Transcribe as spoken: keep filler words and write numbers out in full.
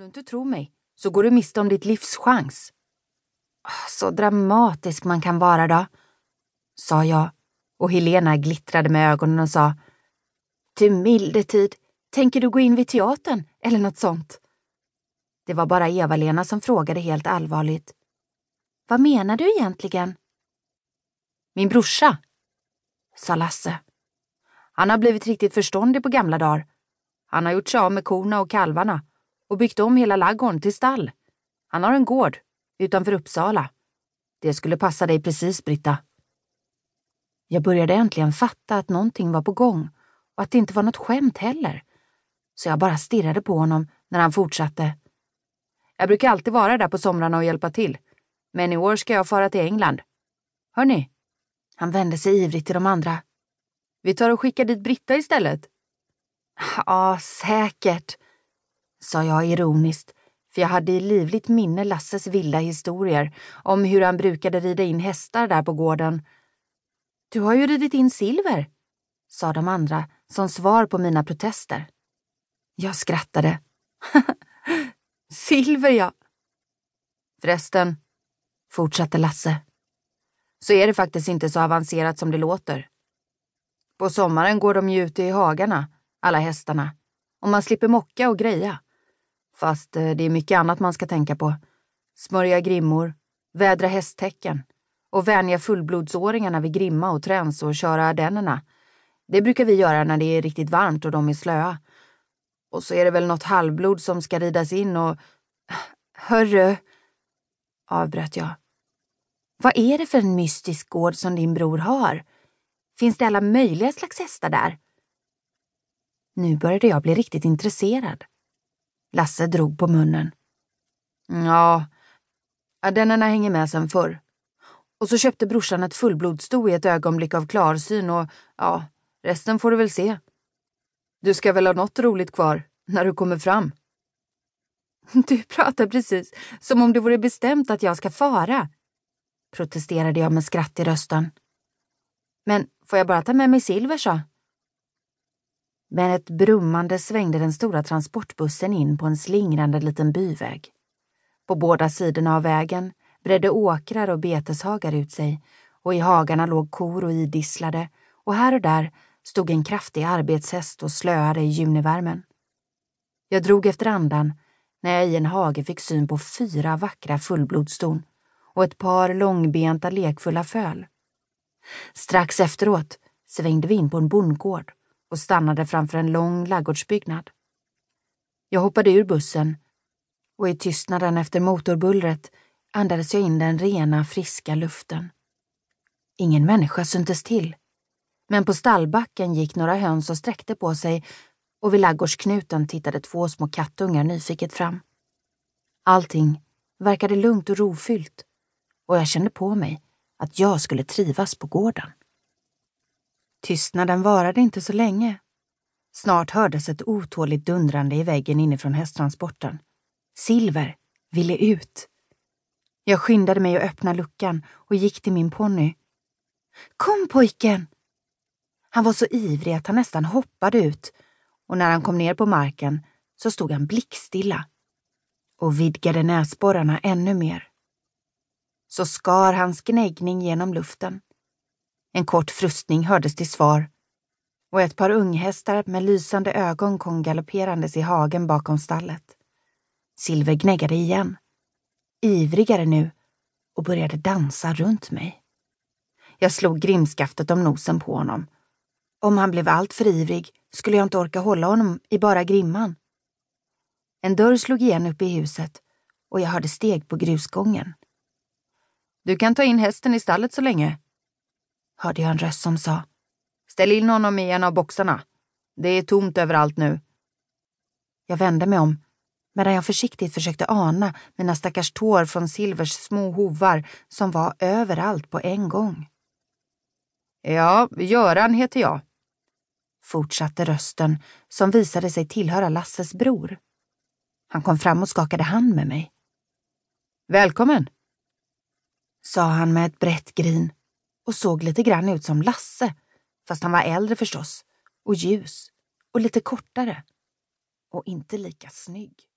du inte tror mig så går du miste om ditt livs chans. Så dramatisk man kan vara då, sa jag, och Helena glittrade med ögonen och sa: "Till milde tid, tänker du gå in vid teatern eller något sånt?" Det var bara Eva-Lena som frågade helt allvarligt: "Vad menar du egentligen?" "Min brorsa", sa Lasse. "Han har blivit riktigt förståndig på gamla dagar. Han har gjort sig av med korna och kalvarna och byggt om hela laggården till stall. Han har en gård utanför Uppsala. Det skulle passa dig precis, Britta." Jag började äntligen fatta att någonting var på gång och att det inte var något skämt heller. Så jag bara stirrade på honom när han fortsatte: "Jag brukar alltid vara där på somrarna och hjälpa till. Men i år ska jag fara till England. Hörrni?" Han vände sig ivrigt till de andra. "Vi tar och skickar dit Britta istället." "Ja, säkert", sa jag ironiskt, för jag hade i livligt minne Lasses vilda historier om hur han brukade rida in hästar där på gården. "Du har ju ridit in Silver", sa de andra som svar på mina protester. Jag skrattade. "Silver, ja. Förresten", fortsatte Lasse, "så är det faktiskt inte så avancerat som det låter. På sommaren går de ju ute i hagarna, alla hästarna, och man slipper mocka och greja. Fast det är mycket annat man ska tänka på. Smörja grimmor, vädra hästtäcken och vänja fullblodsåringarna vid grimma och träns och köra ardennerna. Det brukar vi göra när det är riktigt varmt och de är slöa. Och så är det väl något halvblod som ska ridas in och..." "Hörru", avbröt jag. "Vad är det för en mystisk gård som din bror har? Finns det alla möjliga slags hästar där?" Nu började jag bli riktigt intresserad. Lasse drog på munnen. "Ja, ardennerna hänger med sen förr. Och så köpte brorsan ett fullblodsto i ett ögonblick av klarsyn och ja, resten får du väl se. Du ska väl ha något roligt kvar när du kommer fram." "Du pratar precis som om det vore bestämt att jag ska fara", protesterade jag med skratt i rösten. "Men får jag bara ta med mig Silver så?" Men ett brummande svängde den stora transportbussen in på en slingrande liten byväg. På båda sidorna av vägen bredde åkrar och beteshagar ut sig, och i hagarna låg kor och idisslade, och här och där stod en kraftig arbetshäst och slöade i junivärmen. Jag drog efter andan när jag i en hage fick syn på fyra vackra fullblodston och ett par långbenta lekfulla föl. Strax efteråt svängde vi in på en bondgård och stannade framför en lång laggårdsbyggnad. Jag hoppade ur bussen, och i tystnaden efter motorbullret andades jag in den rena, friska luften. Ingen människa syntes till, men på stallbacken gick några höns och sträckte på sig, och vid laggårdsknuten tittade två små kattungar nyfiket fram. Allting verkade lugnt och rofyllt, och jag kände på mig att jag skulle trivas på gården. Tystnaden varade inte så länge. Snart hördes ett otåligt dundrande i väggen inifrån hästtransporten. Silver ville ut. Jag skyndade mig att öppna luckan och gick till min ponny. "Kom, pojken!" Han var så ivrig att han nästan hoppade ut, och när han kom ner på marken så stod han blickstilla och vidgade näsborrarna ännu mer. Så skar hans gnäggning genom luften. En kort frustning hördes till svar, och ett par unghästar med lysande ögon kom galopperandes i hagen bakom stallet. Silver gnäggade igen, ivrigare nu, och började dansa runt mig. Jag slog grimskaftet om nosen på honom. Om han blev allt för ivrig skulle jag inte orka hålla honom i bara grimman. En dörr slog igen uppe i huset, och jag hörde steg på grusgången. "Du kan ta in hästen i stallet så länge", hörde jag en röst som sa. "Ställ in honom i en av boxarna. Det är tomt överallt nu." Jag vände mig om, medan jag försiktigt försökte ana mina stackars tår från Silvers små hovar som var överallt på en gång. "Ja, Göran heter jag", fortsatte rösten som visade sig tillhöra Lasses bror. Han kom fram och skakade hand med mig. "Välkommen", sa han med ett brett grin, och såg lite grann ut som Lasse, fast han var äldre förstås, och ljus, och lite kortare, och inte lika snygg.